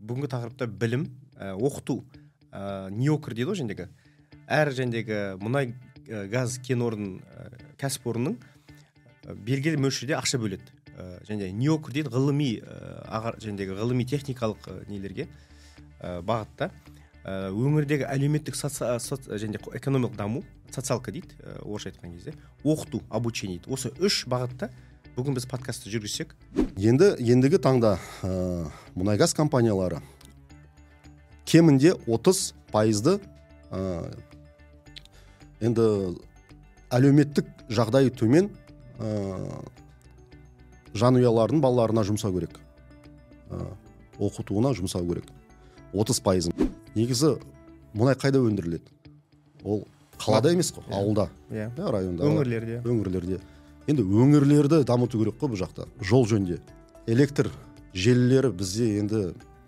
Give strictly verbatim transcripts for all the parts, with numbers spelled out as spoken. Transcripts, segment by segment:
бүгінгі тақырыпта білім, оқыту, НИОКР дейді ғой жендегі. Әр жендегі мұнай газ кен орнын кәсіпорнының белгілі мөлшерде ақша бөледі. Жендегі НИОКР дейді ғылыми, жендегі ғылыми техникалық нелерге бағытта. Өңірдегі әлеуметтік және экономикалық даму, социалка дейді, орысша айтқан кезде, оқыту, обучение дейді. Осы үш бағытта бүгін біз подкастты жүргізсек. Енді ендігі таңда мұнай газ компаниялары кемінде отыз пайызды енді әлеуметтік жағдайы төмен жанұялардың балаларына жұмсау керек. Оқытуына жұмсау керек. отыз пайыз. Негізі мұнай қайда өндіріледі? Ол қалада емес қой, ауылда. Иә, районда. Өңірлерде. Өңірлерде. Енді өңірлерді дамыту керек қой бұл жақта. Жол жөнде. Электр желілері бізде енді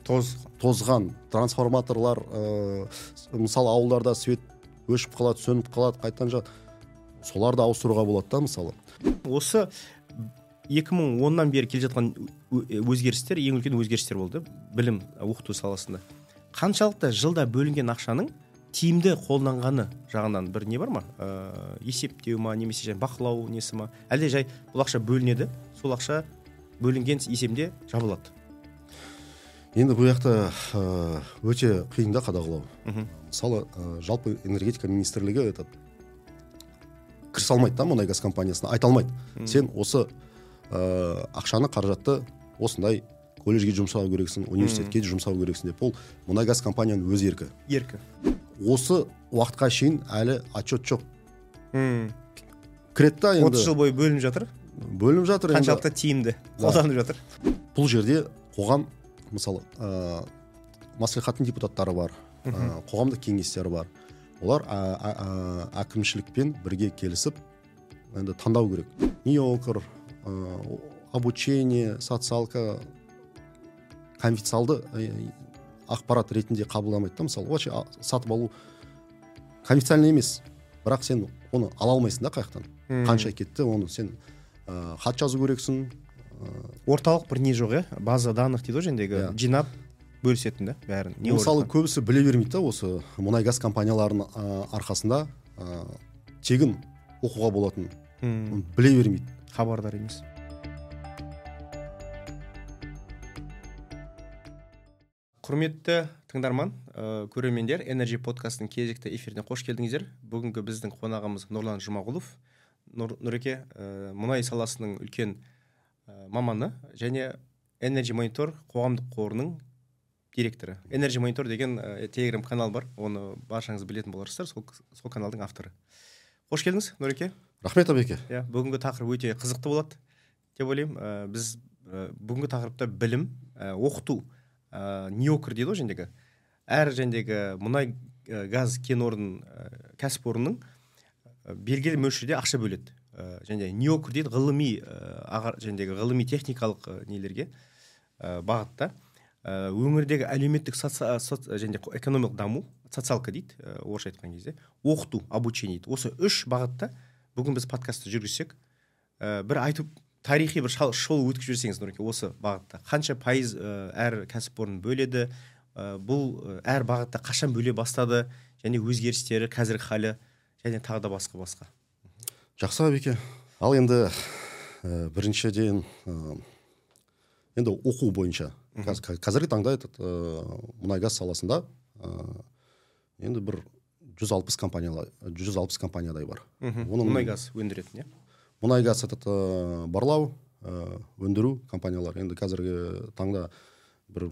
тоз тозған трансформаторлар, э, мысалы ауылдарда свет өшіп қалады, сөніп қалады, қайтадан жа. Соларды ауыстыруға болады да, мысалы. Осы екі мың оннан бері келе жатқан өзгерістер, ең үлкен өзгерістер болды білім, оқыту саласында. Қаншалықты жылда бөлінген ақшаның тиімді қолданғаны жағынан бір не бар ма? Ә, есептеу ма, немесе жай бақылау несі ма? Әлде жай бұл ақша бөлінеді, сол ақша бөлінген есемде жабылады. Енді бұл жақта өте қиында қадағылау. Мысалы, жалпы энергетика министрлігі айтады, кіріс алмайды да, мұнай газ компаниясына айта алмайды. Сен осы ақшаны, қаражатты осындай колледжге жұмсау керексің, университетке жұмсау керексің деп, ол мұнай газ компанияның өз еркі. Еркі. Осы уақытқа шейін әлі отчет жоқ. Кіреді да енді. отыз жыл бойы бөлініп жатыр. Бөлініп жатыр. Қаншалықты тиімді қолданып жатыр. Бұл жерде қоғам, мысалы, мәслихаттың депутаттары бар, қоғамдық кеңестер бар. Олар әкімшілікпен бірге келісіп енді таңдау керек. НИОКР, обучение, социалка, конфиденциалды ақпарат ретінде қабылдамайды да, мысалы, вообще сатып алу конфиденциальный емес, бірақ сен оны ала алмайсың да қаяқтан. Қанша кетті, оны сен хат жазу керексің. Орталық бір не жоқ, иә, база данных дейді жендегі, жинап бөлісетін да, бәрін. Мысалы, көбісі біле бермейді да, осы мұнай газ компанияларының арқасында тегін оқуға болатын, біле бермейді. Хабардар емес. Құрметті тыңдарман, көрермендер, Energy подкастының кезекті эфиріне қош келдіңіздер. Бүгінгі біздің қонағымыз Нұрлан Жұмақұлов. Нұреке, мұнай саласының үлкен маманы және Energy Monitor қоғамдық қорының директоры. Energy Monitor деген Telegram канал бар, оны баршаңыз білетін боларсыздар, сол, сол каналдың авторы. Қош келдіңіз, Нұреке. Рахмет, Абеке. Иә, бүгінгі тақырып өте қызықты болады деп ойлаймын. Біз бүгінгі тақырыпта білім, оқыту, НИОКР дейді ғой жендегі. Әр жендегі мұнай газ кен орнын кәсіпорнының белгілі мөлшерде ақша бөледі. Жендегі НИОКР дейді ғылыми, жендегі ғылыми техникалық нелерге бағытта. Өңірдегі әлеуметтік және экономикалық даму, социалка дейді, орысша айтқан кезде, оқыту, обучение дейді. Осы үш бағытта бүгін біз подкастты жүргізсек, бір айтып тарихи бір шол өткізіп жүрсеңіз, Нұреке, осы бағытта қанша пайыз әр кәсіпорын бөледі, бұл әр бағытта қашан бөле бастады, және өзгерістері, қазіргі халі, және тағы да басқа-басқа. Жақсы, Абеке. Ал енді біріншіден енді оқу бойынша. Қазіргі таңда мұнай газ саласында енді бір жүз алпыс компаниядай бар. Мұнай газ өндіретін, иә? Мұнай газ барлау, өндіру компаниялар. Енді қазіргі таңда бір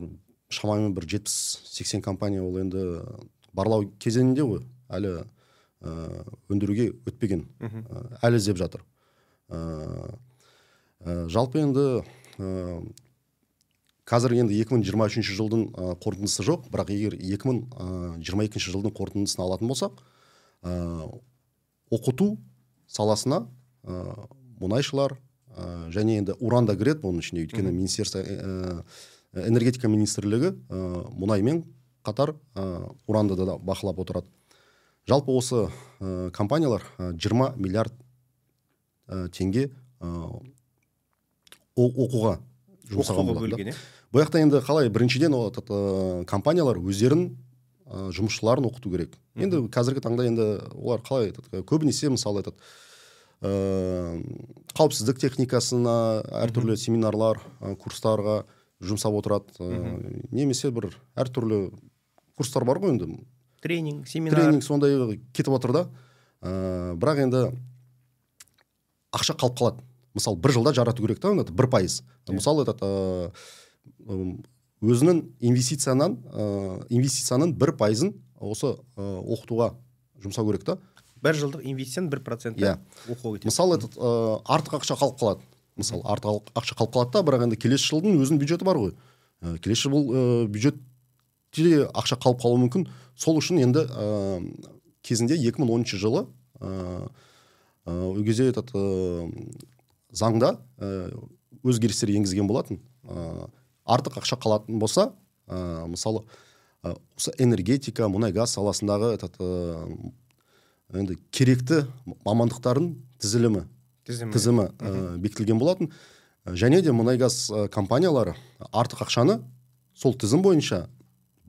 шамамен бір жетпіс сексен компания ол енді барлау кезеңінде ғой, әлі өндіруге өтпеген, әлі іздеп жатыр. Жалпы енді қазір енді екі мың жиырма үшінші жылдың қорытындысы жоқ, бірақ егер екі мың жиырма екінші жылдың қорытындысын алатын болсақ, оқыту саласына мұнайшылар және енді уран да кіреді оның ішінде, өйткені министерство энергетика министрлігі мұнаймен қатар уранды да бақылап отырады. Жалпы осы компаниялар жиырма миллиард теңге оқуға жұмсаған болады. Бұяқта енді қалай, біріншіден ол компаниялар өздерін жұмысшыларын оқыту керек. Енді қазіргі таңда енді олар қалай айтады, көбінесе мысалы айтады, қауіпсіздік техникасына әртүрлі семинарлар, курстарға жұмсап отырады, немесе бір әртүрлі курстар бар ғой енді. Тренинг, семинар. Тренинг сондай кетіп отыр да. Бірақ енді ақша қалып қалады. Мысалы, бір жылда жарату керек та, бір пайыз. Мысалы, өзінің инвестицияның бір пайызын осы оқытуға жұмсау керек та. Бір жылдық инвестицияның бір процентті оқу өтеді. Мысалы, артық ақша қалып қалады. Мысалы, артық ақша қалып қалады та, бірақ енді келесі жылдың өзінің бюджеті бар ғой. Келесі жыл бюджетте ақша қалып қалуы мүмкін. Сол үшін енді кезінде екі мың оныншы жылы өгезе заңда өзгерістер енгізген болатын. Артық ақша қалатын болса, мысалы, энергетика, мұнай-газ саласындағы керекті мамандықтарын тізілімі бекітілген болатын. Және де мұнай-газ компаниялары артық ақшаны сол тізім бойынша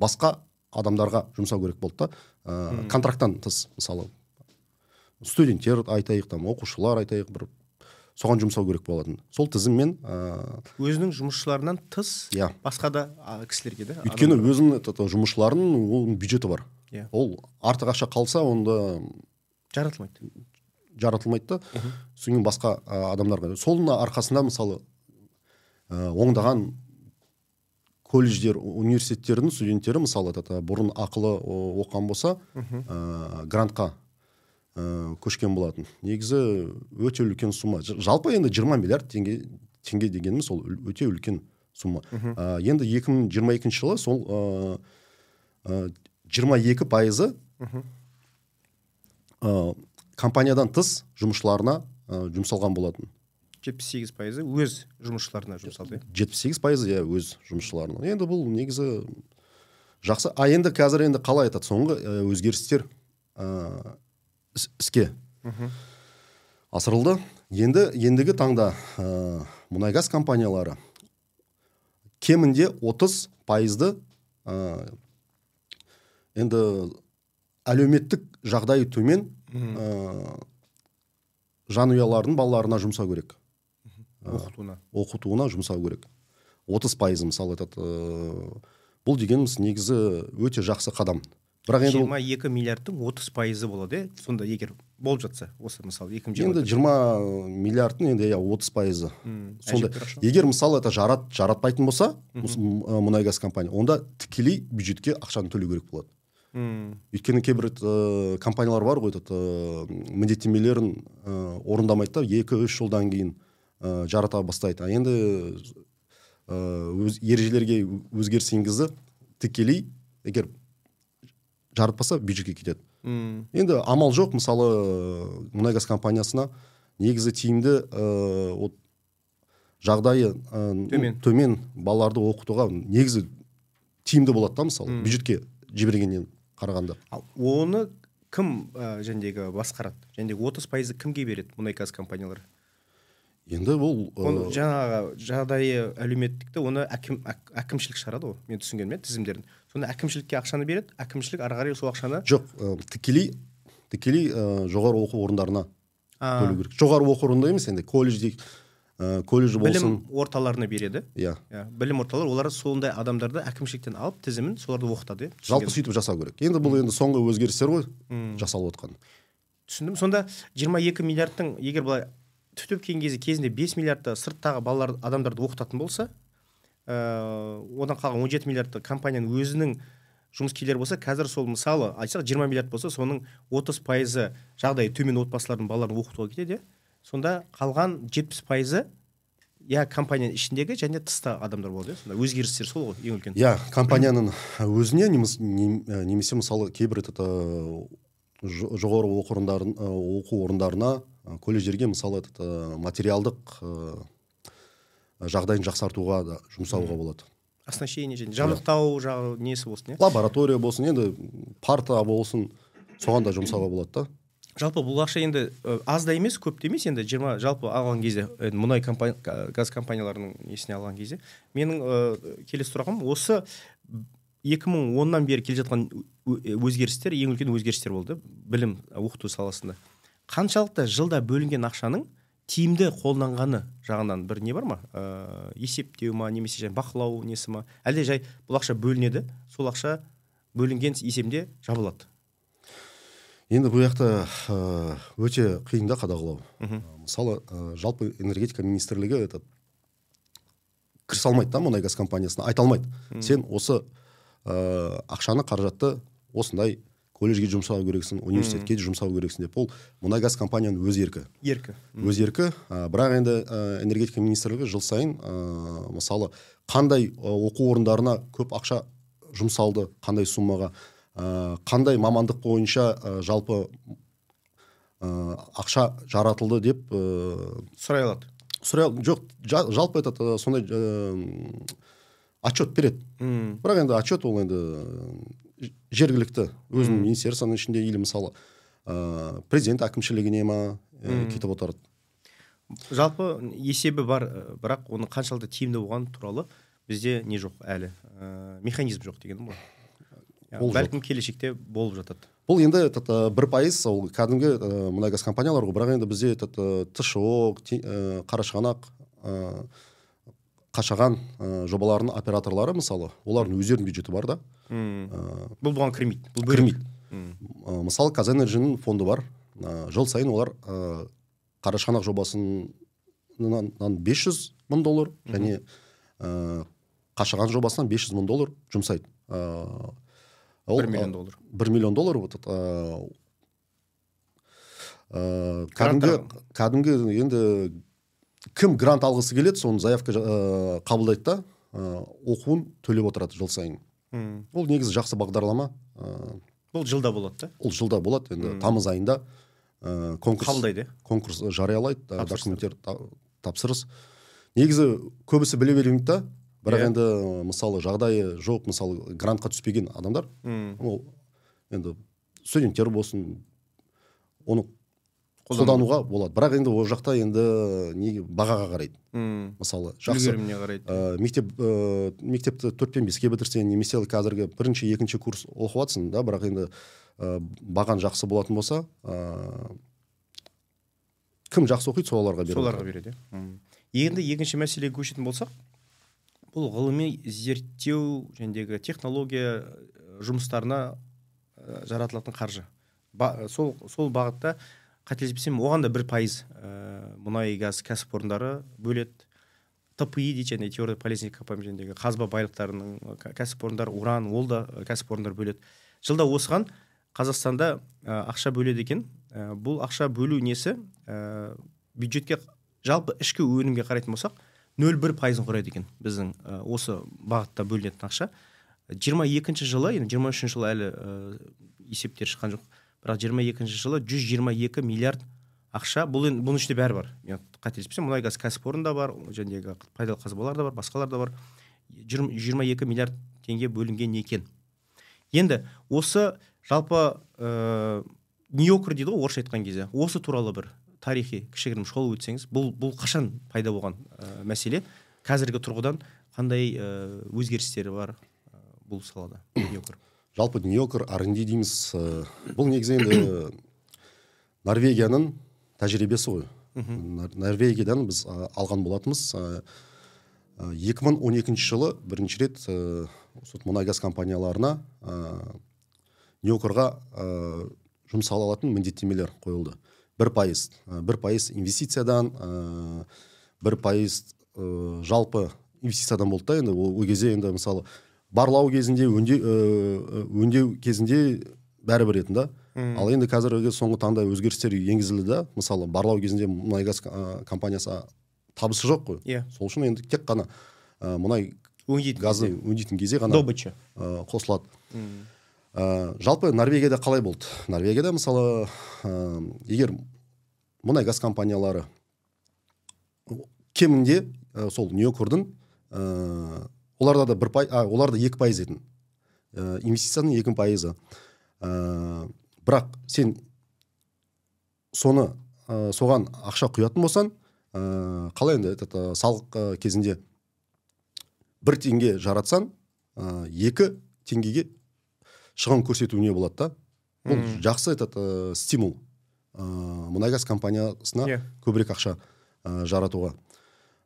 басқа адамдарға жұмсау керек болды. Контракттан тыс, мысалы, студенттер айтайық, оқушылар айтайық, бір соған жұмсау керек болатын. Сол тізіммен өзінің жұмысшыларынан тыс басқа да кісілерге де. Өйткені өзінің жұмысшыларының оның бюджеті бар. Ол артық ақша қалса, онда жаратылмайды. Жаратылмайды да. Соның басқа адамдарға. Солдың арқасында мысалы оңдаған колледждер, университеттердің студенттері мысалы бұрын ақылы оқыған болса, грантқа көшкен болатын. Негізі өте үлкен сумма. Жалпы енді жиырма миллиард теңге дегеніміз ол өте үлкен сумма. Енді екі мың жиырма екінші жылы сол жиырма екі пайызы компаниядан тыс жұмысшыларына жұмсалған болатын. жетпіс сегіз пайызы өз жұмысшыларына жұмсалды. жетпіс сегіз пайызы өз жұмысшыларына. Енді бұл негізі жақсы. А енді қазір енді қалай айтады соңғы өзгерістер іске асырылды. Енді ендігі таңда мұнайгаз компаниялары кемінде отыз пайызды енді әлеуметтік жағдайы төмен жанұялардың балаларына жұмсау керек. Оқытуына. Оқытуына жұмсау керек. отыз пайыз мысалы айтады. Бұл дегеніміз негізі өте жақсы қадам. жиырма екі миллиардтың отыз пайызы болады, сонда егер болып жатса, осы мысалы екі мың жиырма. жиырма миллиардтың енді отыз пайызы. Сонда егер мысалы жаратпайтын болса, мұнайгаз компания, онда тікелей бюджетке ақшаны төлеу керек болады. Өйткені кейбір компаниялар бар ғой, міндеттемелерін орындамайды, екі-үш жылдан кейін жарата бастайды. Енді ережелерге өзгеріс енгізді, тікелей егер жарытпаса бюджетке кетеді. Енді амал жоқ, мысалы, мұнайгаз компаниясына негізі тиімді жағдайы төмен балаларды оқытуға негізі тиімді болады да, мысалы, бюджетке жібергеннен қарағанда. Оны кім жәндегі басқарады? Жәндегі отыз пайызы кімге береді мұнайгаз компаниялары? Енді бұл жаңағы жағдайы әлеуметтікті, оны әкімшілік шығарады ғой, мен түсінгеніме тізімдерін. Сонда әкімшілікке ақшаны береді, әкімшілік ары қарай сол ақшаны жоқ, тікелей тікелей жоғары оқу орындарына төлеу керек. Жоғары оқу орнында емес, енді колледжде колледж болсын, білім орталарына береді. Иә. Білім орталары олар сондай адамдарды әкімшіліктен алып тізімін соларды оқытады. Жалпы сөйтіп жасау керек. Енді бұл енді соңғы өзгерістер ғой, жасалып отқан. Түсіндім. Сонда жиырма екі миллиардтың егер былай түтіп кенгезі кезінде бес миллиардты сырттағы балалар адамдарды оқытатын болса, одан қалған он жеті миллиардты компанияның өзінің жұмыс келер болса, қазір сол мысалы, айтсақ жиырма миллиард болса, соның отыз пайызы жағдайы төмен отбасылардың балаларын оқытуға кетеді. Сонда қалған жетпіс пайызы я компанияның ішіндегі және тыста адамдар болды. Сонда өзгерістер сол ең үлкен. Я компанияның өзіне немесе мысалы кейбір жоғары оқу орындарына, колледждерге мысалы материалдық жағдайын жақсартуға да жұмсауға болады. Оснащение және жабдықтау жағы несі болсын? Лаборатория болсын, енді парта болсын, соған да жұмсауға болады да. жалпы бұл ақша енді аз да емес, көп те емес, енді жиырма жалпы алған кезде, мұнай газ компанияларының несіне алған кезде, менің келесі сұрағым осы екі мың оннан бері келе жатқан өзгерістер, ең үлкен өзгерістер болды білім оқыту саласында. Қаншалықты жылда бөлінген ақшаның тиімді қолданғаны жағынан бір не бар ма? Ә, есептеу ма, немесе жай бақылау несі ма? Әлде жай бұл ақша бөлінеді, сол ақша бөлінген есемде жабылады. Енді бұл жақта өте қиында қадағылау. Мысалы, жалпы энергетика министрлігі етіп кіріс алмайды да, мұнай газ компаниясына айта алмайды. Сен осы ақшаны, қаражатты осындай колледжге жұмсау керексің, университетке жұмсау керексің деп, ол мұнай газ компанияның өз еркі. Еркі. Өз еркі, бірақ енді энергетика министрлігі жыл сайын, мысалы, қандай оқу орындарына көп ақша жұмсалды, қандай суммаға, қандай мамандық бойынша жалпы ақша жаратылды деп сұрай алады. Жоқ, жалпы айтады, сондай отчет береді. Бірақ енді отчет ол енді жергілікті өзінің министерсаның ішінде, или мысалы президент әкімшілігіне ма кетіп отырады. Жалпы есебі бар, бірақ оның қаншалықты тиімді болған туралы бізде не жоқ әлі, механизм жоқ дегенім ғой. Бәлкім келешекте болып жатады. Бұл енді бір пайыз ол кәдімгі мұнай газ компанияларға, бірақ енді бізде ТШО, Қарашығанақ, Қашаған жобаларының операторлары мысалы, олардың өздерінің бюджеті бар да. Бұл бұған кірмейді. Бұл кірмейді. Мысалы, Қазэнерджінің фонды бар. Жыл сайын олар Қарашығанақ жобасынан бес жүз мың доллар, және Қашаған жобасынан бес жүз мың доллар жұмсайды. бір миллион доллар. бір миллион доллар. Кәдімгі енді кім грант алғысы келеді, соны заявка қабылдайды да, оқуын төлеп отырады жыл сайын. Ол негізі жақсы бағдарлама. Ол жылда болады да? Ол жылда болады. Енді тамыз айында конкурс жариялайды, документтер тапсырыс. Негізі көбісі біле бермейді да, бірақ енді мысалы жағдайы жоқ, мысалы грантқа түспеген адамдар, ол енді студенттер болсын, оны қолдануға болады. Бірақ енді ол жақта енді бағаға қарайды. Мысалы, жақсы мектепті төрттен беске бітірсең, немесе қазіргі бірінші, екінші курс оқып жатсың да, бірақ енді бағаң жақсы болатын болса, кім жақсы оқиды, соларға береді. Соларға береді. Енді екінші мәселеге көшетін болсақ, бұл ғылыми зерттеу жөніндегі технология жұмыстарына жаратылатын қаржы. Сол бағытта қателеспесем, оған да бір пайыз мұнай газ кәсіпорындары бөледі. ТПИ дейді, теория полезных компаний жөніндегі қазба байлықтарының кәсіпорындары, уран, ол да кәсіпорындар бөледі. Жылда осыған Қазақстанда ақша бөледі екен. Бұл ақша бөлу несі бюджетке, жалпы ішкі өнімге қарайтын болсақ, нөл бүтін оннан бір пайызын құрайды екен біздің осы бағытта бөлінетін ақша. жиырма екінші жылы, жиырма үшінші жылы әлі есептер шыққан жоқ. Бірақ жиырма екінші жылы жүз жиырма екі миллиард ақша, бұның ішінде бәрі бар. Қателеспесем, мұнай газ кәсіпорны да бар, және пайдалы қазбалар да бар, басқалар да бар. жүз жиырма екі миллиард теңге бөлінген екен. енді осы жалпы НИОКР дейді ғой, орысша айтқан кезде, осы туралы бір тарихи кішігірім шолып өтсеңіз, бұл қашан пайда болған мәселе, қазіргі тұрғыдан қандай өзгерістері бар бұл салада? НИОКР. Жалпы НИОКР, ар энд ди дейміз. Бұл негізі енді Норвегияның тәжірибесі ғой. Норвегиядан біз алған болатымыз. екі мың он екінші жылы бірінші рет мұнай газ компанияларына НИОКР-ға жұмсала алатын міндеттемелер қойылды. Бір пайыз. Бір пайыз инвестициядан, бір пайыз жалпы инвестициядан болды да. Ол кезде енді мысалы барлау кезінде, өндеу кезінде бәрі бір етін да. Ал енді қазіргі соңғы таңда өзгерістер енгізілді да. Мысалы, барлау кезінде мұнай газ компаниясы табысы жоқ қой. Сол үшін енді тек қана мұнай газы өндейтін кезде ғана қосылады. Жалпы Норвегияда қалай болды? Норвегияда, мысалы, егер мұнай газ компаниялары кемінде сол НИОКР-дың оларда да екі пайыз етін, инвестицияның екі пайызы. Бірақ сен соны ә, соған ақша құятын болсан, ә, қалай енді ә, салық кезінде бір теңге жаратсан, ә, екі теңгеге шығын көрсетуіне болады да. Бұл mm -hmm. жақсы этот ә, стимул ә, мұнайгаз компаниясына yeah. көбірек ақша ә, жаратуға.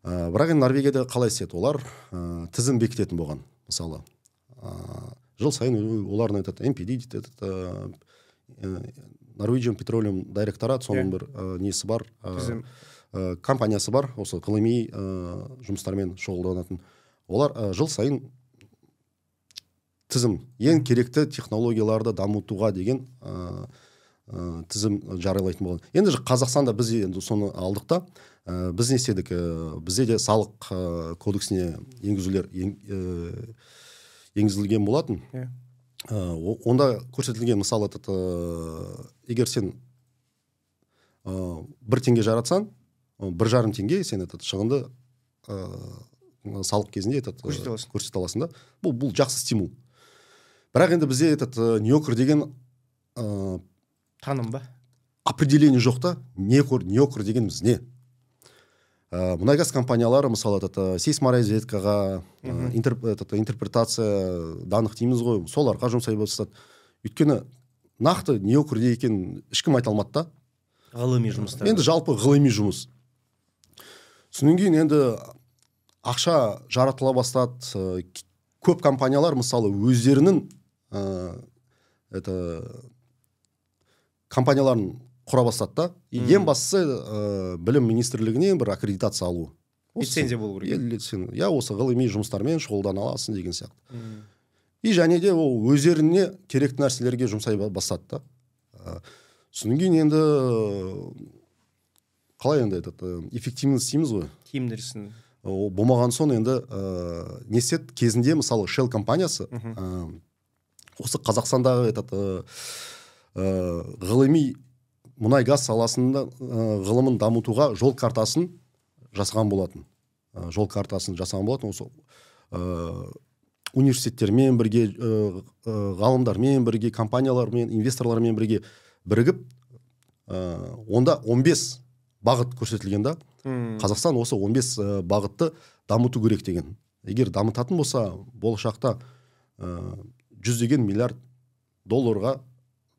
Ә, бірақ енді Норвегияда қалай істеді? Олар ә, тізім бекітетін болған. Мысалы, ә, жыл сайын олардың этот эн пи ди этот ә, Norwegian Petroleum Directorate соның yeah. бір ә, несі бар, ә, ә, компаниясы бар, осы ғылыми ә, жұмыстармен шұғылданатын. Олар ә, жыл сайын тізім, ең керекті технологияларды дамытуға деген ә, ә, тізім жариялайтын болған. Енді Қазақстанда біз енді соны алдық та, ә, біз не істедік? Ә, бізде де салық ә, кодексіне енгізулер ең, ә, енгізілген болатын. Yeah. Ә, онда көрсетілген мысалы, ә, егер сен ә, бір теңге жаратсан, бір жарым теңге сен ә, шығынды ә, салық кезінде ә, көрсет аласың да. Бұл, бұл жақсы стимул. Бірақ енді бізде этот НИОКР деген ә, таным ба? Определение жоқ та, НИОКР дегеніміз не? Ә, мұнайгаз компаниялары мысалы этот сейсморазведкаға, ә, интерп, интерпретация данных дейміз ғой, соларға жұмсай бастады. Өйткені нақты НИОКРде екен ешкім айта алмады та. Ғылыми жұмыстар. Енді жалпы ғылыми жұмыс. Содан кейін енді ақша жаратыла бастады. Көп компаниялар мысалы өздерінің ә, это, компанияларын құра бастатты. Ең бастысы ә, білім министрлігіне бір аккредитация алу. Лицензия болу керек. Я осы ғылыми жұмыстармен шұғылдана аласың деген сияқты. Үм. И және де ол өздеріне керекті нәрселерге жұмсай бастатты. Ә, содан кейін енді қалай енді эффективность дейміз ғой. Тиімдірсін. О, болмаған соң енді ә, несет кезінде мысалы Shell компаниясы ә, осы Қазақстандағы этот ә, ғылыми мұнай газ саласында ә, ғылымын дамытуға жол картасын жасаған болатын. Ә, жол картасын жасаған болатын. Осы ә, университеттермен бірге, ә, ғалымдармен бірге, компаниялармен, инвесторлармен бірге бірігіп, ә, онда он бес бағыт көрсетілген да. Қазақстан осы он бес бағытты дамыту керек деген. Егер дамытатын болса, болашақта жүздеген миллиард долларға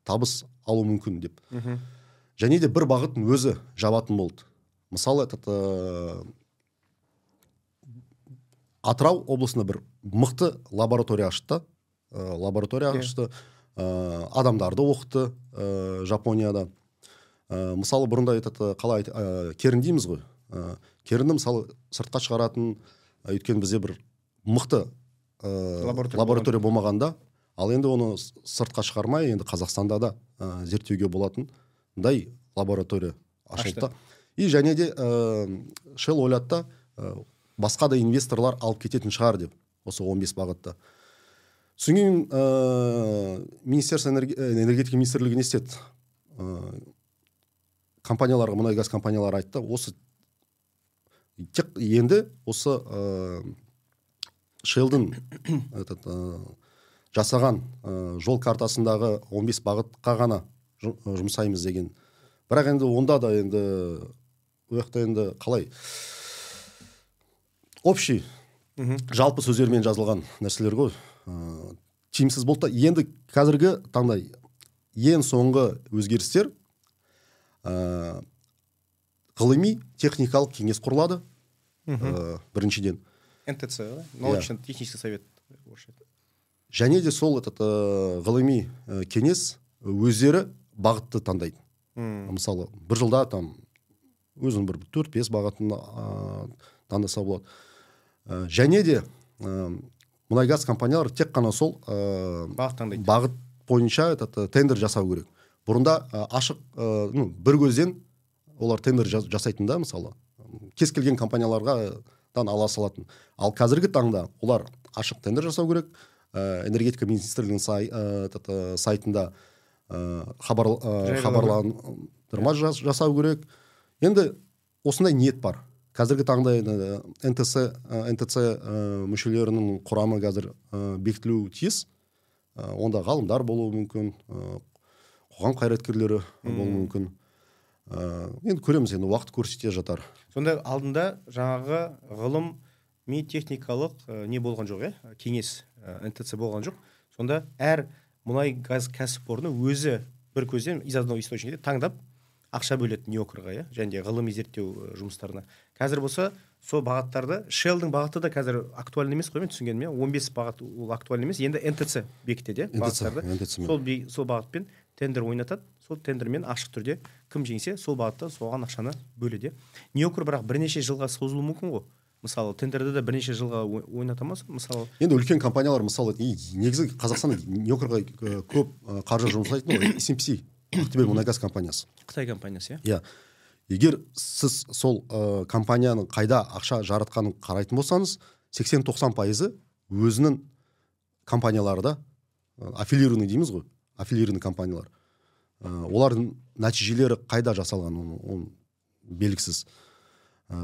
табыс алу мүмкін деп. Және де бір бағыттың өзі жабатын болды. Мысалы, Атырау облысында бір мықты лаборатория ашты. Лаборатория ашты, адамдарды оқытты Жапонияда. Мысалы, бұрында қалай керін дейміз ғой. Керінді мысалы сыртқа шығаратын, өйткені бізде бір мықты лаборатория болмағанда, ал енді оны сыртқа шығармай, енді Қазақстанда да зерттеуге болатындай лаборатория ашылды. И және де Shell ойлады, басқа да инвесторлар алып кететін шығар деп, осы он бес бағытта. Содан кейін энергетика министрлігіне істеді. Компанияларға, мұнай газ компаниялары айтты, осы тек енді осы ә, Shell-дің ә, жасаған ә, жол картасындағы он бес бағытқа ғана жұмсаймыз деген. Бірақ енді онда да енді өйекті енді қалай общий жалпы сөздермен жазылған нәрселер ғой, ә, тиімсіз болды. Енді қазіргі таңда ең соңғы өзгерістер, ә, ғылыми техникалық кеңес құрылады, ә, біріншіден. эн тэ цэ, научный технический совет. Және де сол этот, ә, ғылыми ә, кеңес өздері бағытты таңдайды. Hmm. Мысалы, бір жылда там өзінің бір төрт бес бағытын ә, таңдаса болады. Ә, және де ә, мұнай газ компаниялар тек қана сол ә, бағыт, бағыт бойынша этот, тендер жасау керек. Бұрында ашық, ну, бір көзден олар тендер жасайтын да, мысалы, кез келген компанияларға ала салатын. Ал қазіргі таңда олар ашық тендер жасау керек. Энергетика министрлігінің сайтында хабарландырма жасау керек. Енді осындай ниет бар. Қазіргі таңда эн тэ цэ мүшелерінің құрамы қазір бекітілуі тиіс. Онда ғалымдар болуы мүмкін, қоғам қайраткерлері болуы мүмкін. енді көреміз, енді уақыт көрсете жатар. Сонда алдында жаңағы ғылыми техникалық не болған жоқ, е кеңес эн тэ цэ болған жоқ. Сонда әр мұнай газ кәсіпорны өзі бір көзден из одного источника таңдап ақша бөледі НИОКР-ға, иә, және де ғылыми зерттеу жұмыстарына. Қазір болса, сол бағыттарды, Shell-дің бағыты да қазір актуаль емес қой, мен түсінгенім, он бес бағыт ол актуаль емес, енді эн тэ цэ бекітеді бағыттарды. Сол сол бағытпен тендер ойнатады, сол тендермен ашық түрде кім жеңсе, сол бағытта соған ақшаны бөледі. НИОКР бірақ бірнеше жылға созылуы мүмкін ғой. Мысалы, тендерді де бірнеше жылға ойнатамыз, мысалы. Енді үлкен компаниялар, мысалы, негізі Қазақстан НИОКР-ға көп қаржы жұмсайтын ол эс эн пэ эс Ақтөбе мұнайгаз компаниясы. Қытай компаниясы, иә. Егер сіз сол компанияның қайда ақша жаратқанын қарайтын болсаңыз, сексен тоқсан пайызы өзінің компанияларда аффилированный дейміз ғой, аффилированный компаниялар. Олардың нәтижелері қайда жасалған, оны белгісіз.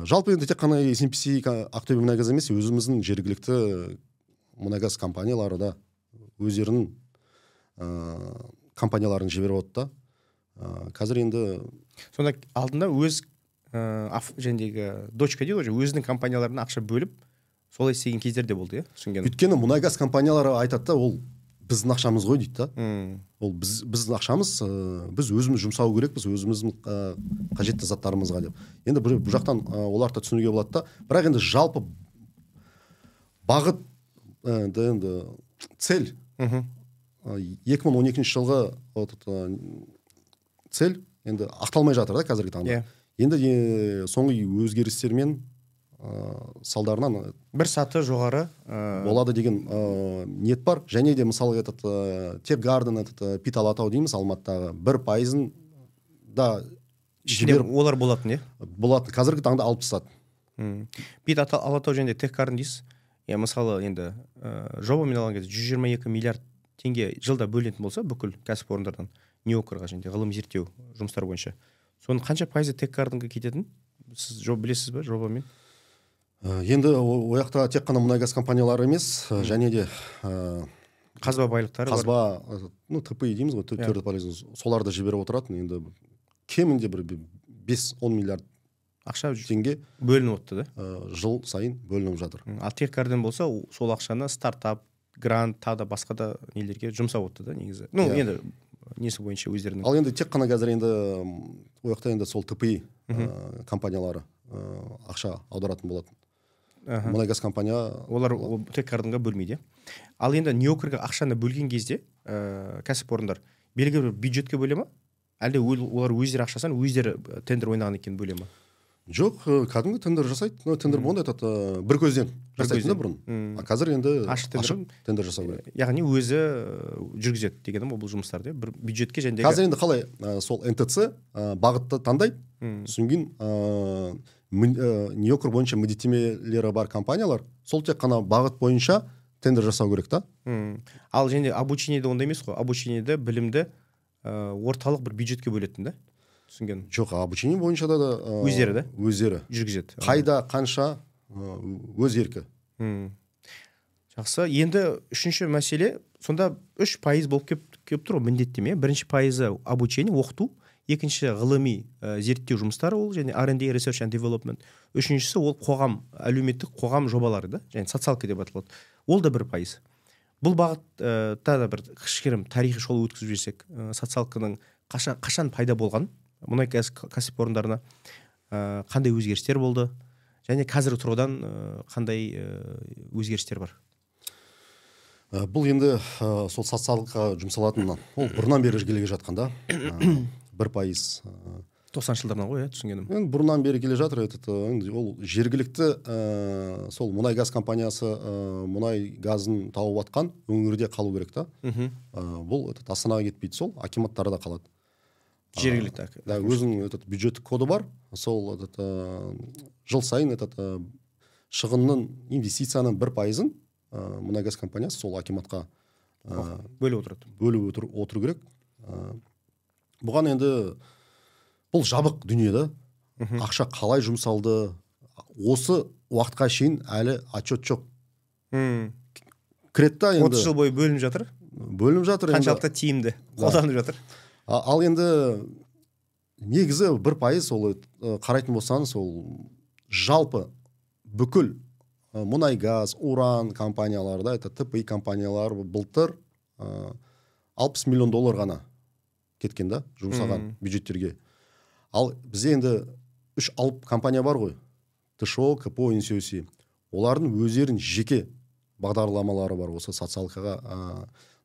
Жалпы енді тек қана эс эн пэ эс Ақтөбе мұнайгаз емес, өзіміздің жергілікті мұнайгаз компаниялары да өздерінің компанияларын жіберіп отты. Қазір енді сонда алдында өз жендегі дочка дейді ғой, өзінің компанияларына ақша бөліп сол істеген кездер де болды, иә, түсінгенім. Өйткені мұнайгаз компаниялары айтады да, ол біздің ақшамыз ғой дейді да. Ол біз біздің ақшамыз, біз өзіміз жұмсау керекпіз, өзіміздің қажетті заттарымызға деп. Енді бір жақтан оларды түсінуге болады да, бірақ енді жалпы бағыт енді цель екі мың он екінші жылғы цель енді ақталмай жатыр да қазіргі таңда. Енді соңғы өзгерістермен салдарынан бір саты жоғары болады деген ниет бар. Және де мысалы этот Тепгарден, этот ПИТ Алатау дейміз Алматыдағы бір пайызын да жіберіп олар болатын, иә? Болатын. Қазіргі таңда алып тастады. ПИТ Алатау және де Тепгарден дейсіз. Мысалы енді жобамен алған кезде жүз жиырма екі миллиард теңге жылда бөлінетін болса, бүкіл кәсіп орындардан НИОКР-ға және ғылым зерттеу жұмыстары бойынша. Соның қанша пайызы Теккардынға кететін? Сіз жоба білесіз бе, жобамен? Енді ояқта тек қана мұнайгаз компаниялары емес, және де қазба байлықтары бар. Қазба, ну, тэ пэ и дейміз ғой, төрт пайызын соларды жіберіп отыратын. Енді кемінде бір бес он миллиард ақша теңге бөлініп отты да. Жыл сайын бөлініп жатыр. Ал Теккарден болса, сол ақшаны стартап грант, тағы да басқа да нелерге жұмсап отты да негізі. Ну, енді несі бойынша өздерінің. Ал енді тек қана қазір енді ояқта енді сол тэ пэ и компаниялары ақша аударатын болатын. Мұнайгаз компания олар тек қардынға бөлмейді. Ал енді НИОКР-ға ақшаны бөлген кезде кәсіпорындар белгілі бір бюджетке бөле ме? Әлде олар өздері ақшасын өздері тендер ойнаған екен бөле ме? Жоқ, кәдімгі тендер жасайды. Тендер болғанда айтады, бір көзден жасайтын да бұрын. Қазір енді ашық тендер жасау керек. Яғни өзі жүргізеді дегенім бұл жұмыстарды. Бір бюджетке жәндегі. Қазір енді қалай сол эн тэ цэ бағытты таңдайды. Сүнген НИОКР бойынша міндеттемелері бар компаниялар сол тек қана бағыт бойынша тендер жасау керек та. Ал және обучениеде онда емес қой. Обучениеде білімді орталық бір бюджетке бөлетін да. Жоқ, обучение бойынша да өздері да өздері жүргізеді. Қайда, қанша өз еркі. Жақсы. Енді үшінші мәселе, сонда үш пайыз болып кеп тұр міндеттеме. Бірінші пайызы обучение, оқыту. Екінші ғылыми зерттеу жұмыстары ол, және ар энд ди, Research and Development. Үшіншісі ол қоғам, әлеуметтік қоғам жобалары да, және социалка деп аталады. Ол да бір пайыз. Бұл бағытта да бір кішігірім тарихи шолу өткізіп жүрсек, социалканың қашан пайда болған? мұнай кәсіпорындарына қандай өзгерістер болды, және қазіргі тұрғыдан қандай өзгерістер бар? Бұл енді сол социалға жұмсалатыннан, ол бұрыннан бері келе жатқанда, бір пайыз. тоқсаныншы жылдардан ғой, түсінгенім. Енді бұрыннан бері келе жатыр, ол жергілікті сол мұнай газ компаниясы мұнай газын тауып атқан өңірде қалу керек та. Бұл астанаға кетпейді, сол акиматтарда қалады. Жергілікті. Да, өзінің бюджеттік коды бар. Сол жыл сайын шығынның инвестицияның бір пайызын мұнайгаз компаниясы сол акиматқа бөліп отыру керек. Бұған енді бұл жабық дүниеде ақша қалай жұмсалды, осы уақытқа шейін әлі отчет жоқ. Кредитті енді отыз жыл бойы бөлініп жатыр. Бөлініп жатыр. Қаншалықты тиімді қолданып жатыр. Ал енді негізі бір пайыз ол қарайтын болсаңыз ол жалпы бүкіл мұнай газ уран компанияларда это ТПИ компаниялар былтыр алпыс миллион доллар ғана кеткен да жұмсаған бюджеттерге. Ал бізде енді үш алып компания бар ғой, ТШО, КПО, эн си о си. Олардың өздерін жеке бағдарламалары бар осы социалкаға,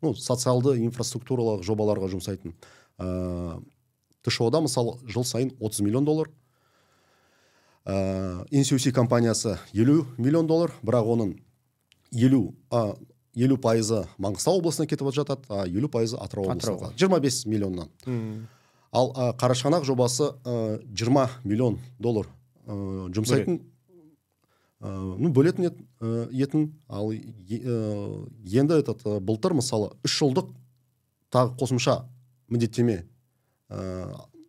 ну социалды инфраструктуралық жобаларға жұмсайтын. ТШО-да мысалы жыл сайын отыз миллион доллар, эн си о си компаниясы елу миллион доллар, бірақ оның елу пайызы Маңғыстау облысына кетіп жатады, а елу пайызы Атырау облысына. жиырма бес миллионнан. Ал Қарашанақ жобасы жиырма миллион доллар жұмсайтын, ну бөлетін етін. Ал енді былтыр мысалы үш жылдық тағы қосымша міндеттеме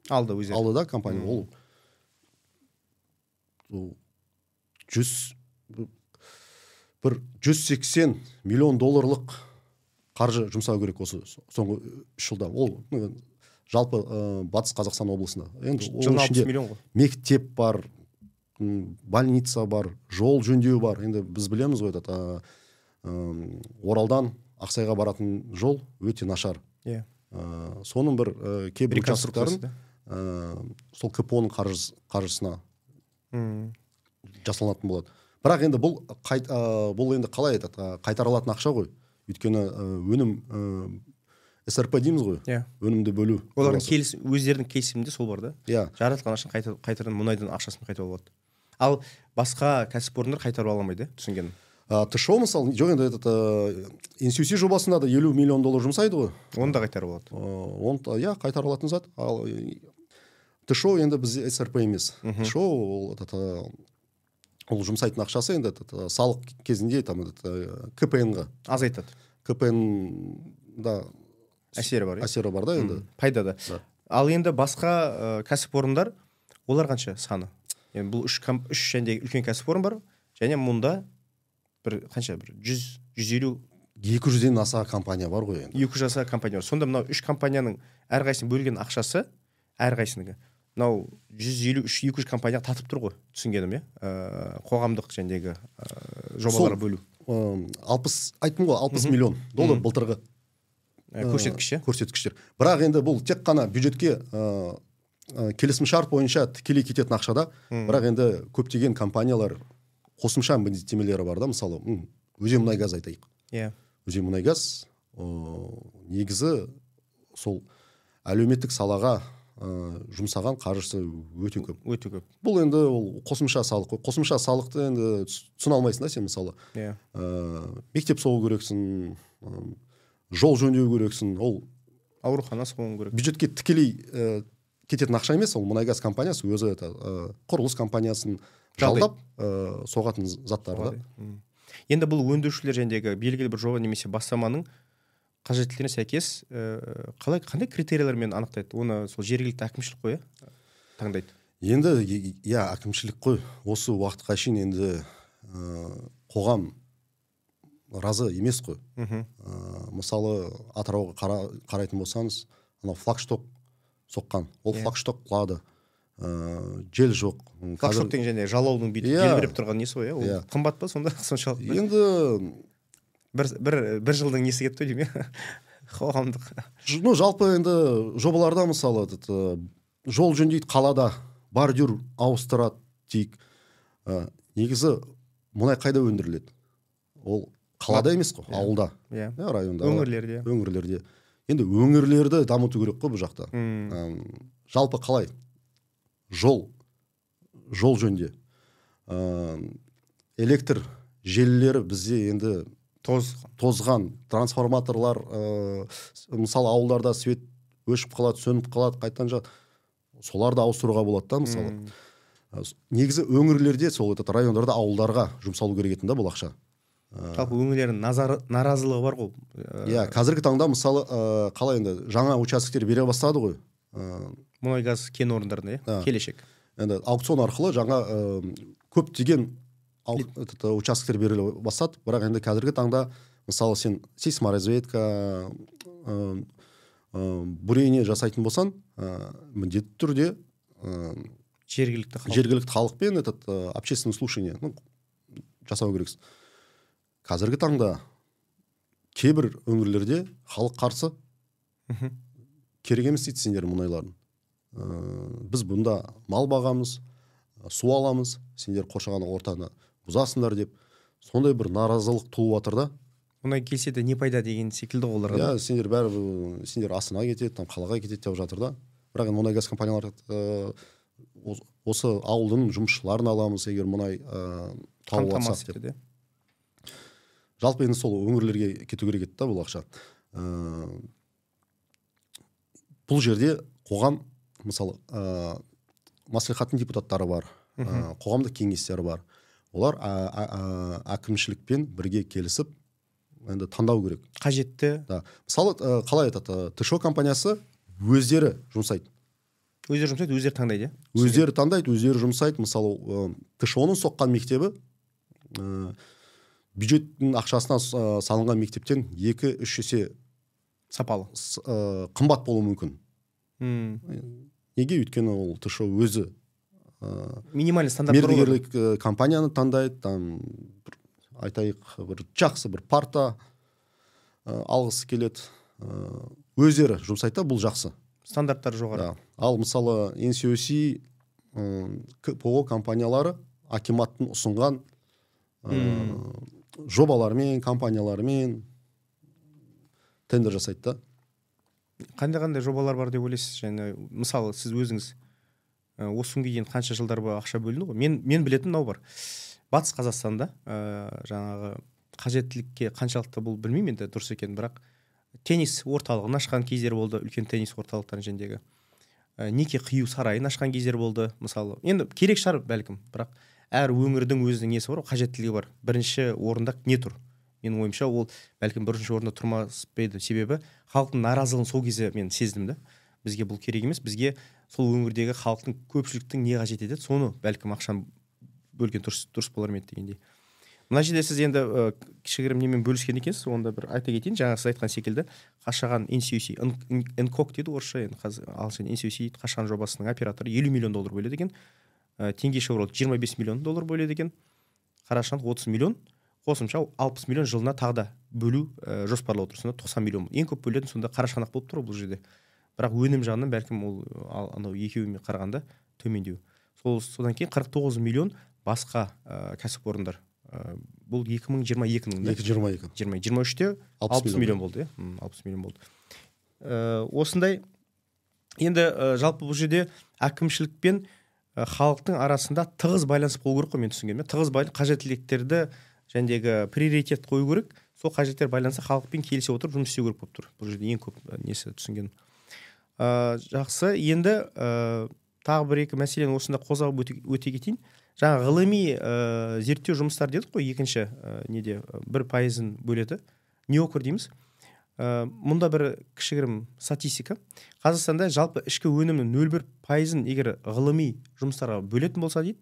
алды алды да компания. Ол жүз сексен миллион долларлық қаржы жұмсау керек осы соңғы үш жылда. Ол жалпы Батыс Қазақстан облысында. Енді оның ішінде мектеп бар, больница бар, жол жөндеу бар. Енді біз білеміз ғой, Оралдан Ақсайға баратын жол өте нашар. Соның бір кейбір участоктарын сол КПО-ның қаржысына жасалатын болады. Бірақ енді бұл енді қалай қайтарылатын ақша ғой. Өйткені өнім эс эр пэ дейміз ғой, өнімді бөлу. Олардың өздерінің келісімінде сол бар да. Жаратылған ақшын қайтардан мұнайдың ақшасын қайтарып алады. Ал басқа кәсіпорындар қайтарып аламайды, түсінгенім. ТШО мысалы, жоқ енді эн си о си жобасында да елу миллион доллар жұмсайды ғой. Оны да қайтарып алады. Оны да, иә, қайтарып алатын зат. Ал ТШО енді біз эс эр пэ емес. ТШО ол жұмсайтын ақшасы енді салық кезінде ка пэ эн-ға азайтады. ка пэ эн-да әсері бар, әсері бар да, енді пайдада. Ал енді басқа кәсіпорындар, олар қанша саны? Енді бұл үш жәндегі үлкен кәсіпорын бар, және мұнда бір қанша бір жүз елу екі жүзден аса компания бар ғой. екі жүзден аса компания бар. Сонда мынау үш компанияның әрқайсының бөлген ақшасы, әрқайсынігі мынау жүз елу үш екі жүз компанияға татып тұр ғой, түсінгенім е? Қоғамдық жәндегі жобалар бөлу. Айттым ғой, алпыс миллион доллар былтырғы көрсеткіші көрсеткіштер. Бірақ енді бұл тек қана бюджетке келісімшарт бойынша тікелей кететін ақшада, бірақ енді көптеген компаниялар қосымша міндеттемелері бар да, мысалы, Өзенмұнайгаз айтайық. Өзенмұнайгаз негізі сол әлеуметтік салаға жұмсаған қаржысы өте көп. Өте көп. Бұл енді қосымша салық. Қосымша салықты енді түсіне алмайсың да сен, мысалы. Мектеп салу керексің, жол жөндеу керексің, ол аурухана салу керек. Бюджетке тікелей кететін ақша емес, ол мұнайгаз компаниясы өзі құрылыс компаниясын жалдап соғатын заттары да. Енді бұл өндірушілер жөніндегі белгілі бір жоба немесе бастаманың қажеттілігіне сәйкес қандай критериялармен анықтайды? Оны сол жергілікті әкімшілік қой таңдайды. Енді иә, әкімшілік қой. Осы уақытқа шейін енді қоғам разы емес қой. Мысалы, Атырауға қарайтын болсаңыз, флагшток соққан. Ол флагшток құлады. Жел жоқ. Флагшток деген және жалаудың бейті елбіріп тұрған несі ғой, ол қымбат па сонда? Енді бір жылдың несі кетті өйдеме? Қоғамдық. Ну, жалпы енді жобаларда мысалы, жол жөндейді қалада, бордюр ауыстырады дейік. Негізі мұнай қайда өндіріледі? Ол қалада емес қой, ауылда, районда, өңірлерде. Өңірлерде. Енді өңірлерді дамыту керек қой бұл жақта. Жалпы қалай? Жол, жол жөнде. Электр желілері бізде енді тозған, трансформаторлар, мысалы ауылдарда свет өшіп қалады, сөніп қалады, қайтадан жа. Соларды ауыстыруға болады да, мысалы. Негізі өңірлерде, сол райондарда ауылдарға жұмсалу керек етін да бұл ақша. Жалпы өңірлердің наразылығы бар ғой. Иә, қазіргі таңда мысалы қалай енді жаңа участоктер бере бастады ғой. Мұнай газ кен орындарында, келешек. Енді аукцион арқылы жаңа көптеген участоктер бере бастады, бірақ енді қазіргі таңда мысалы сен сейсморазведка, бурение жасайтын болсан, міндетті түрде жергілікті халықпен этот общественное слушание жасау керексің. Қазіргі таңда кейбір өңірлерде халық қарсы, керек емес дейді сендер мұнайларын. Біз бұнда мал бағамыз, су аламыз, сендер Қашаған ортаны бұзасыңдар деп, сондай бір наразылық туып жатыр да. Мұнай келсе де не пайда деген секілді оларға. Да, сендер бәрі сендер астана кетеді, там қалаға кетеді деп жатыр да. Бірақ мұнай газ компаниялары осы ауылдың жұмысшыларын аламыз, егер мұнай тауып жатсақ деп. Жалпы енді сол өңірлерге кету керек еді да бұл ақша. Бұл жерде қоғам, мысалы, мәслихаттың депутаттары бар, қоғамдық кеңестер бар. Олар әкімшілікпен бірге келісіп енді таңдау керек. Қажетті. Да. Мысалы, қалай айтады, ТШО компаниясы өздері жұмсайды. Өздері жұмсайды, өздері таңдайды. Өздері таңдайды, өздері жұмсайды. Мысалы, ТШО-ның соққан мектебі бюджеттің ақшасына салынған мектептен екі-үш есе сапалы, қымбат болу мүмкін. Неге? Өйткені ол ТШО өзі минимальный стандарт мергерлік компанияны таңдайды, там айтайық бір жақсы бір парта алғысы келеді, өздері жұмсайтта, бұл жақсы. Стандарттар жоғары. Ал мысалы эн си о си, КПО компаниялары акиматтың ұсынған жобалармен, компаниялармен тендер жасайды. Қандай-қандай жобалар бар деп ойлайсыз? Және мысалы сіз өзіңіз осы күнге дейін қанша жылдар бойы ақша бөлінді ғой? Мен мен білетін мынау бар. Батыс Қазақстанда жаңағы қажеттілікке қаншалықты бұл білмеймін енді дұрыс екен, бірақ теннис орталығын ашқан кездер болды, үлкен теннис орталықтарының жеңдегі. Неке қию сарайын ашқан кездер болды, мысалы. Енді керек шығар бәлкім, бірақ әр өңірдің өзінің несі бар, қажеттілігі бар. Бірінші орында не тұр? Менің ойымша, ол бәлкім бірінші орында тұрмаспайды. Себебі халықтың наразылығын сол кезде мен сездім де. Бізге бұл керек емес, бізге сол өңірдегі халықтың көпшіліктің не қажет етеді, соны бәлкім ақшан бөлген дұрыс болар ма еді дегендей. Мына жерде сіз енді кішігірім немен бөліскен екенсіз, онда бір айта кетейін. Жаңа сіз айтқан секілді Қашаған эн си о си, эн кок дейді орысша, ағылшын эн си о си Қашаған жобасының операторы елу миллион доллар бөледі екен. Тенгизшевройл жиырма бес миллион доллар бөледі екен, Қарашығанақ отыз миллион, қосымша алпыс миллион жылына тағда бөлу жоспарлы отыр, сонда тоқсан миллион. Ең көп бөлетін сонда Қарашығанақ болып тұр бұл жерде. Бірақ өнім жағынан бәлкім ол анау екеуімен қарағанда төмендеу. Сол содан кейін қырық тоғыз миллион басқа кәсіпорындар. Бұл екі мың жиырма екінің жиырма үште алпыс миллион болды, алпыс миллион болды. Осындай енді жалпы бұл жерде әкімшілікпен халықтың арасында тығыз байланыс болу керек қой, мен түсінгеніме. Тығыз байланыс, қажеттіліктерді жәндегі приоритет қою керек, сол қажеттіліктер байланысы халықпен келісе отырып жұмыс істеу керек болып тұр. Бұл жерде ең көп несі түсінгенім. Жақсы, енді тағы бір екі мәселені осында қозғап өте кетейін. Жаңа ғылыми зерттеу жұмыстар дедік қой, екінші неде бір пайызын бөледі. НИОКР дейміз. Мұнда бір кішігірім статистика. Қазақстанда жалпы ішкі өнімнің нөл бүтін оннан бір пайызын егер ғылыми жұмыстарға бөлетін болса дейді,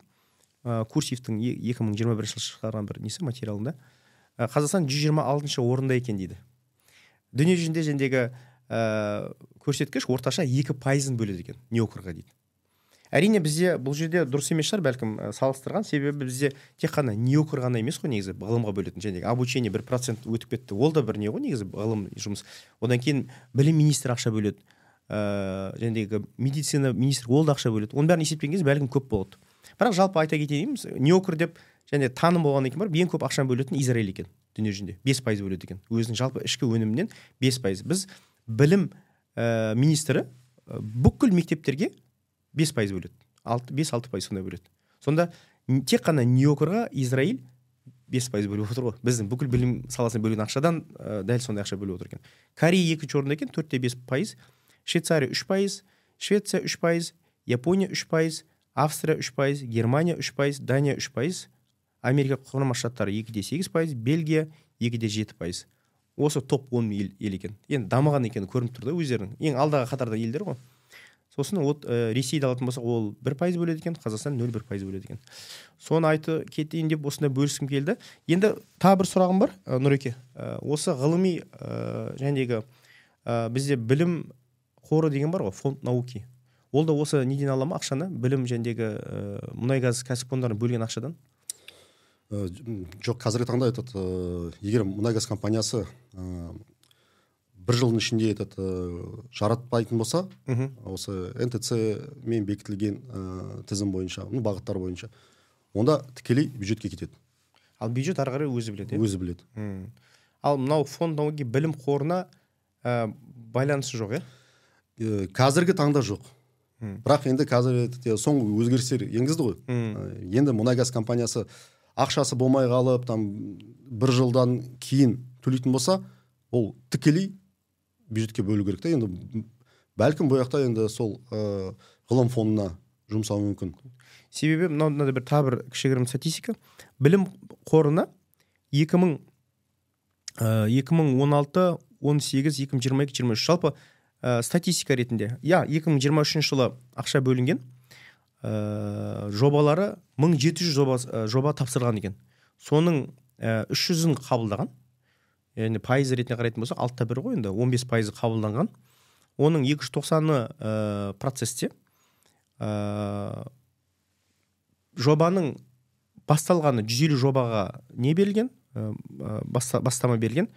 Курсивтің екі мың жиырма бірінші жылы шығарған бір несі материалында, Қазақстан жүз жиырма алтыншы орында екен дейді. Дүние жүзінде жеңдегі көрсеткіш орташа екі пайызын бөледі екен НИОКР-ға дейді. Әрине, бізде бұл жерде дұрыс емес шығар, бәлкім салыстырған, себебі бізде тек қана НИОКР ғана емес қой негізі ғылымға бөлетін, және обучение бір процент өтіп кетті, ол да бір не ғой негізі ғылым жұмыс. Одан кейін білім министрі ақша бөледі, және медицина министрі ол да ақша бөледі. Оның бәрін есептеген кезде бәлкім көп болады. Бірақ жалпы айта кетейіміз, НИОКР деп және таным болған екен бар, ең көп ақшаны бөлетін Израиль екен, дүние жүзінде бес пайыз бөледі екен, өзінің жалпы ішкі өнімінен бес пайыз. Біз білім министрі бүкіл мектептерге бес пайыз бөледі. бес алты пайыз сонда бөледі. Сонда тек қана НИОКР-ға Израиль бес пайыз бөліп отыр ғой. Біздің бүкіл білім саласын бөлген ақшадан дәл сонда ақша бөліп отыр екен. Корея екінші орында екен, төрт те бес пайыз. Швейцария үш пайыз, Швеция үш пайыз, Япония үш пайыз, Австрия үш пайыз, Германия үш пайыз, Дания үш пайыз, Америка Құрама Штаттары екі де сегіз пайыз, Бельгия екі де жеті пайыз. Осы топ он ел екен. Енді дамыған екені көрініп тұр да өздерінің. Ең алдағы қатарда елдер ғой. Сосын от Ресейді алатын болсақ, ол бір пайыз бөледі екен, Қазақстан нөл бүтін оннан бір пайыз бөледі екен. Соны айты кетейін деп осында бөліскім келді. Енді тағы бір сұрағым бар, Нұреке. Осы ғылыми жәндегі бізде білім қоры деген бар ғой, фонд науки. Ол да осы неден ала ма ақшаны, білім жөніндегі мұнай газ кәсіпорындарын бөлген ақшадан? Жоқ, қазіргі таңда этот егер мұнай газ компаниясы бір жылдың ішінде этот жаратпайтын болса, осы эн тэ цэ мен бекітілген тізім бойынша, бағыттар бойынша, онда тікелей бюджетке кетеді. Ал бюджет ары қарай өзі біледі. Өзі біледі. Ал мынау фонд науки білім қорына байланысы жоқ, е? Қазіргі таңда жоқ. Бірақ енді қазір соңғы өзгерістер енгізді ғой. Енді мұнай газ компаниясы ақшасы болмай қалып, там бір жылдан кейін төлейтін болса, ол тікелей бюджетке бөлу керек те. Енді бәлкім бояқта енді сол ғылым фондына жұмсау мүмкін. Себебі мынада бір табір кішігірім статистика. Білім қорына екі мың он алты, он сегіз, екі мың жиырма екі, жиырма үш жалпы статистика ретінде. Я, екі мың жиырма үшінші жылы ақша бөлінген жобалары мың жеті жүз жоба тапсырған екен. Соның үш жүзін қабылдаған. Яғни пайыз ретінде қарайтын болса, алтыда бір ғой, енді он бес пайызы қабылданған. Оның екі жүз тоқсаны процесте. Жобаның басталғаны жүз елу жобаға не берілген, бастама берілген,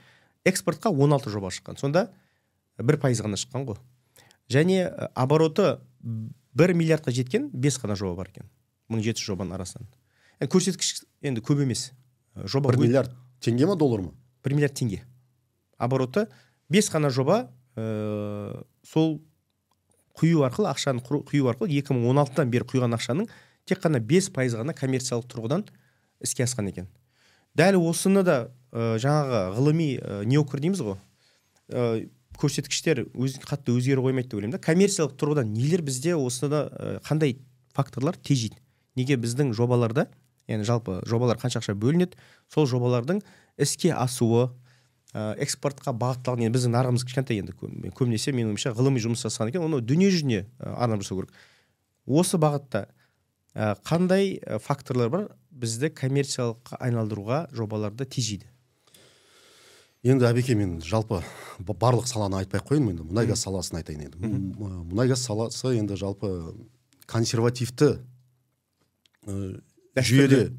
экспортқа он алты жоба шыққан. Сонда бір пайыз ғана шыққан ғой. Және обороты бір миллиардқа жеткен бес қана жоба бар екен. мың жеті жүз жобаның арасынан. Көрсеткіш енді көп емес. бір миллиард теңге ма, доллар ма? бір миллиард теңге. Обороты бес қана жоба сол құю арқылы, ақшаны құю арқылы екі мың он алтыдан бері құйған ақшаның тек қана бес пайыз ғана коммерциялық тұрғыдан іске асқан екен. Дәл осыны да жаңағы ғылыми НИОКР дейміз ғой, көрсеткіштер қатты өзгеріп қоймайды деп ойлаймын да. Коммерциялық тұрғыдан нелер бізде осыны да, қандай факторлар тежейді? Неге біздің жобаларда, яғни жалпы жобалар қанша ақша бөлінеді, сол жобалардың іске асуы, экспортқа бағытталған, яғни біздің нарығымыз кішкентай, енді көбінесе менің ойымша ғылыми жұмыс жасаған екен, оны дүние жүзіне арнап жасау керек. Осы бағытта қандай факторлар бар бізді коммерциялыққа айналдыруға жобаларды тежейді? Енді Әбеке, мен жалпы барлық саланы айтпай қойын, мен мұнай газ саласын айтайын. Енді мұнай газ саласы енді жалпы консервативті жүйеде,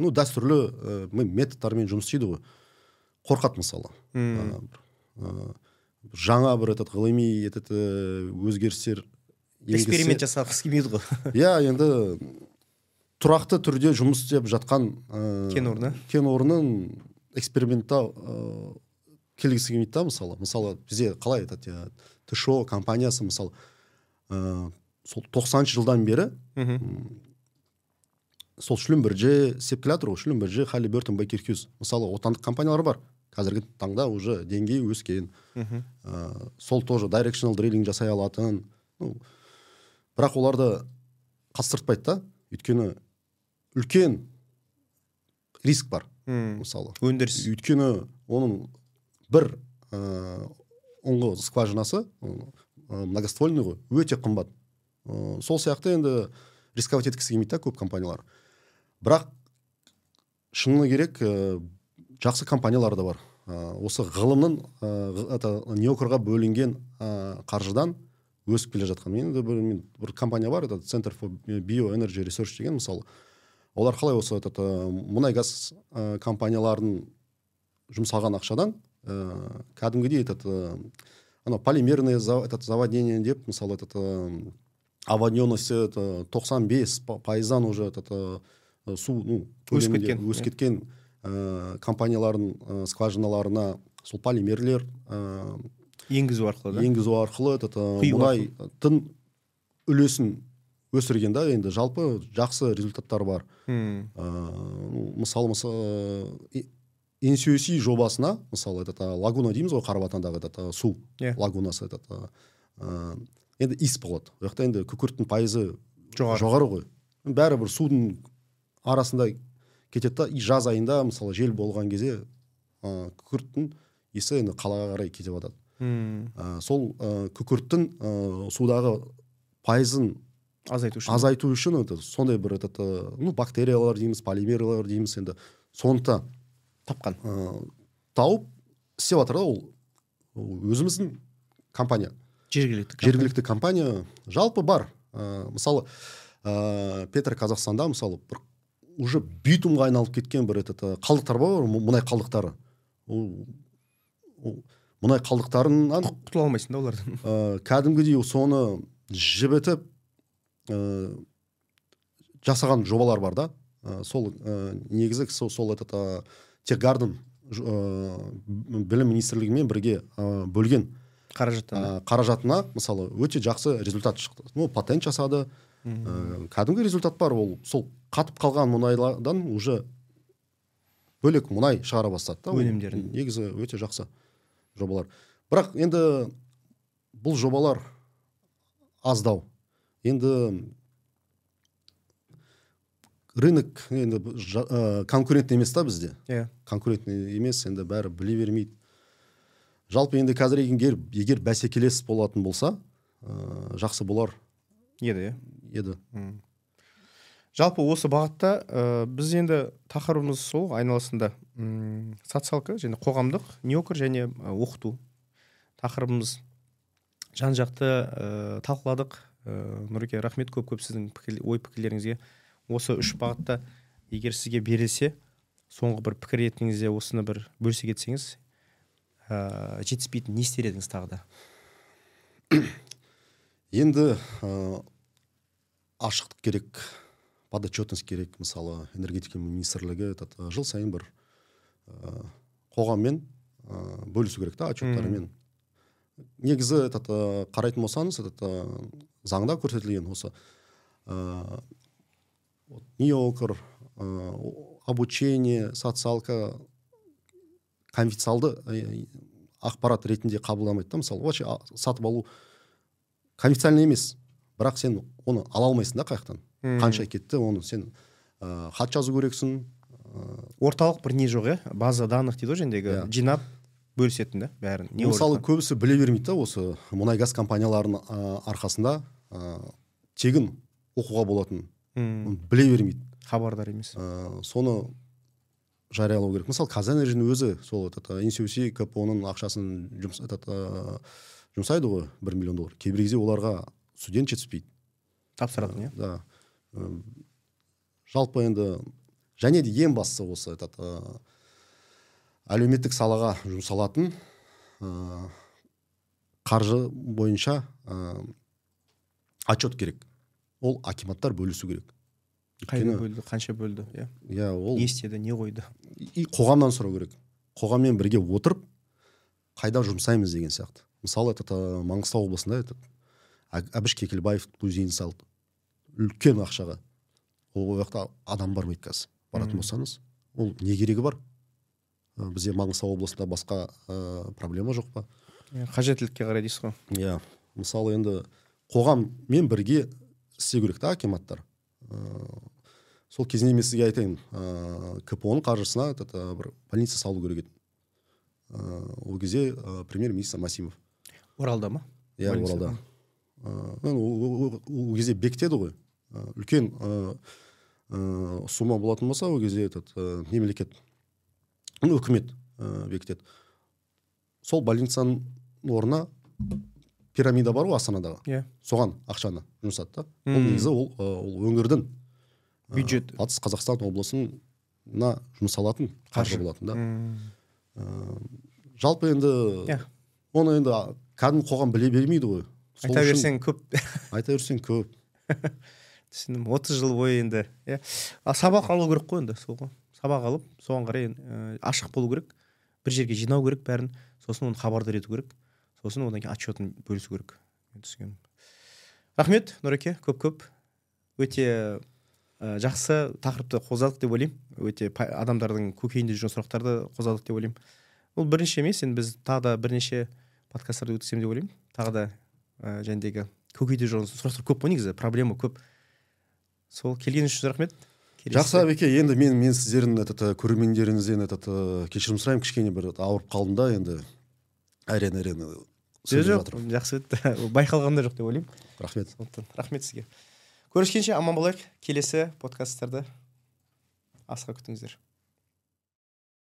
ну дәстүрлі методтармен жұмыс істейді ғой. Қорқат мысалы, жаңа бір ғылыми өзгерістер эксперимент жасағысы келмейді ғой. Иә, енді тұрақты түрде жұмыс істеп жатқан кен орны, кен орнын экспериментта келгісі келмейді да, мысалы. Мысалы, бізде қалай айтады, тэ шэ о компаниясы мысалы сол тоқсаныншы жылдан бері сол Шлюмберже сепкілатыр ғой, Шлюмберже, Халибертон, Бекеркюз. Мысалы, отандық компаниялар бар. Қазіргі таңда уже деңгей өскен. Сол тоже directional drilling жасай алатын. Бірақ оларды қастыртпайды да, өйткені үлкен риск бар, мысалы. Өндіріс. Өйткені оның бір оңғы скважинасы, многоствольный ғой, өте қымбат. Сол сияқты енді рисковать еткісі келмейді көп компаниялар. Бірақ шыны керек, жақсы компаниялар да бар. Осы ғылымның НИОКР-ға бөлінген қаржыдан өсіп келе жатқан. Енді бір компания бар, Center for Bioenergy Resources деген, мысалы. Олар қалай осы мұнай газ компанияларын жұмсаған ақшадан кәдімгідей полимерные заводнение деп, мысалы, аваньонасы тоқсан бес пайыздан уже су өсіп кеткен компанияларын скважиналарына сол полимерлер енгізу арқылы, да? Енгізу арқылы, мұнай тың үлесін өсірген да, енді жалпы жақсы результаттар бар. Мысалы, эн сэ у си жобасына, мысалы, лагуна дейміз ғой, Қарабатандағы су лагунасы, енді ис болады. Ояқта енді күкірттің пайызы жоғары ғой. Бәрі бір судың арасында кетеді, жаз айында, мысалы, жел болған кезде күкірттің исі енді қалаға қарай кетіп жатады. Сол күкірттің судағы пайызын азайту үшін сондай бір бактериялар дейміз, полимерлар дейміз, енді соны тапқан, тауып істеп жатыр да. Ол өзіміздің компания. Жергілікті компания. Жергілікті компания. Жалпы бар. Ә, мысалы, ә, Петер Қазақстанда, мысалы, бір, уже битумға айналып кеткен бір ететі қалдықтар бар, мұнай қалдықтары. Мұнай қалдықтарынан құтыла алмайсың да олардан. Ә, кәдімгідей соны жібітіп ә, жасаған жобалар бар да. Ә, сол ә, негізі сол, сол ететі Техгарден білім министрлігімен бірге бөлген қаражатына, мысалы, өте жақсы результат шықты. Ну, патент жасады. Кәдімгі результат бар. Ол сол қатып қалған мұнайдан уже бөлек мұнай шығара бастады. Өнімдерін. Негізі өте жақсы жобалар. Бірақ енді бұл жобалар аздау. Енді рынок енді конкурентный емес та бізде. Конкурентный емес, енді бәрі біле бермейді. Жалпы енді қазір егер, егер бәсекелес болатын болса, ә, жақсы болар. Еді, еді. Жалпы осы бағытта ә, біз енді тақырыбымыз сол айналасында социалка және қоғамдық НИОКР және оқыту тақырыбымыз жан-жақты ә, талқыладық. Ә, Нұреке, рахмет көп-көп сіздің пікіл, ой пікірлеріңізге. Осы үш бағытта егер сізге берілсе, соңғы бір пікір етіңізде осыны бір бөлісе кетсеңіз, ә, жетіспейтін не істер едіңіз тағы да? Енді ә, ашықтық керек, подотчетность керек. Мысалы, энергетика министрлігі жыл сайын бір ә, қоғаммен ә, бөлісу керек та, отчеттарымен. Негізі қарайтын болсаңыз, заңда көрсетілген осы ә, НИОКР, обучение, социалка конфиденциалды ақпарат ретінде қабылдамайды да, мысалы, вообще сатып алу конфиденциальный емес, бірақ сен оны ала алмайсың да қаяқтан. Қанша кетті, оны сен хат жазу керексің. Орталық бір не жоқ, е, база данных дейді жендегі жинап бөлісетін да бәрін. Мысалы, көбісі біле бермейді да, осы мұнай газ компанияларының арқасында тегін оқуға болатын. Біле бермейді. Хабардар емес. Соны жариялау керек. Мысалы, Қазэнерджінің өзі сол эн си о си, ка пэ о-ның ақшасын жұмсайды ғой, бір миллион доллар. Кейбір кезде оларға студент жетіспейді. Тапсыратын, иә? Жалпы енді, және де ең бастысы осы әлеуметтік салаға жұмсалатын қаржы бойынша отчет керек. Ол акиматтар бөлісу керек. Қайда бөлді, қанша бөлді? Иә, ол не істеді, не қойды? И қоғамнан сұрау керек. Қоғаммен бірге отырып, қайда жұмсаймыз деген сияқты. Мысалы, Маңғыстау облысында Әбіш Кекілбаев өзені салды. Үлкен ақшаға. Ол уақытта адам бармайды қазір. Баратын болсаңыз, ол не керегі бар? Бізде Маңғыстау облысында басқа проблема жоқ па? Қажеттілікке қарай дейсіз ғой. Иә. Мысалы, енді қоғаммен бірге істеу керек, акиматтар. Сол кезінде мен сізге айтайын, ка пэ о-ның қаржысына бір больница салу керек еді. Ол кезде премьер-министр Масимов. Оралда ма? Иә, Оралда. Ол кезде бектеді ғой. Үлкен сумма болатын болса, ол кезде мемлекет, үкімет бектеді. Сол больницаның орнына пирамида бар ғой Астанадағы. Соған ақшаны жұмсатты. Ол негізі ол өңірдің бюджет Батыс Қазақстан облысына жұмсалатын қаржы болатын да. Жалпы енді оны енді кәдімгі қоғам біле бермейді ғой. Айта берсең көп. Айта берсең көп. Түсіндім. отыз жыл бойы енді сабақ алу керек қой енді сол. Сабақ алып, соған қарай ашық болу керек. Бір жерге жинау керек бәрін, сосын оны хабардар ету керек. Сосын одан кейін отчетын бөлісу керек. Рахмет, Нұреке, көп-көп. Өте жақсы тақырыпты қозғадық деп ойлаймын. Өте адамдардың көкейінде жүрген сұрақтарды қозғадық деп ойлаймын. Ол бірнеше емес, енді біз тағы да бірнеше подкасттарды өткізем деп ойлаймын. Тағы да жәндегі көкейде жүрген сұрақтар көп қой негізі, проблема көп. Сол келген үшін рахмет. Жақсы, Әбеке, енді мен мен сіздердің көрермендеріңізден кешірім сұраймын, кішкене бір ауырып қалдым да енді. Әрең, әрең. Жоқ, жақсы өтті. Байқалғанда жоқ деп ойлаймын. Рахмет. Рахмет сізге. Көріскенше аман болайық. Келесі подкасттарда асыға күтіңіздер.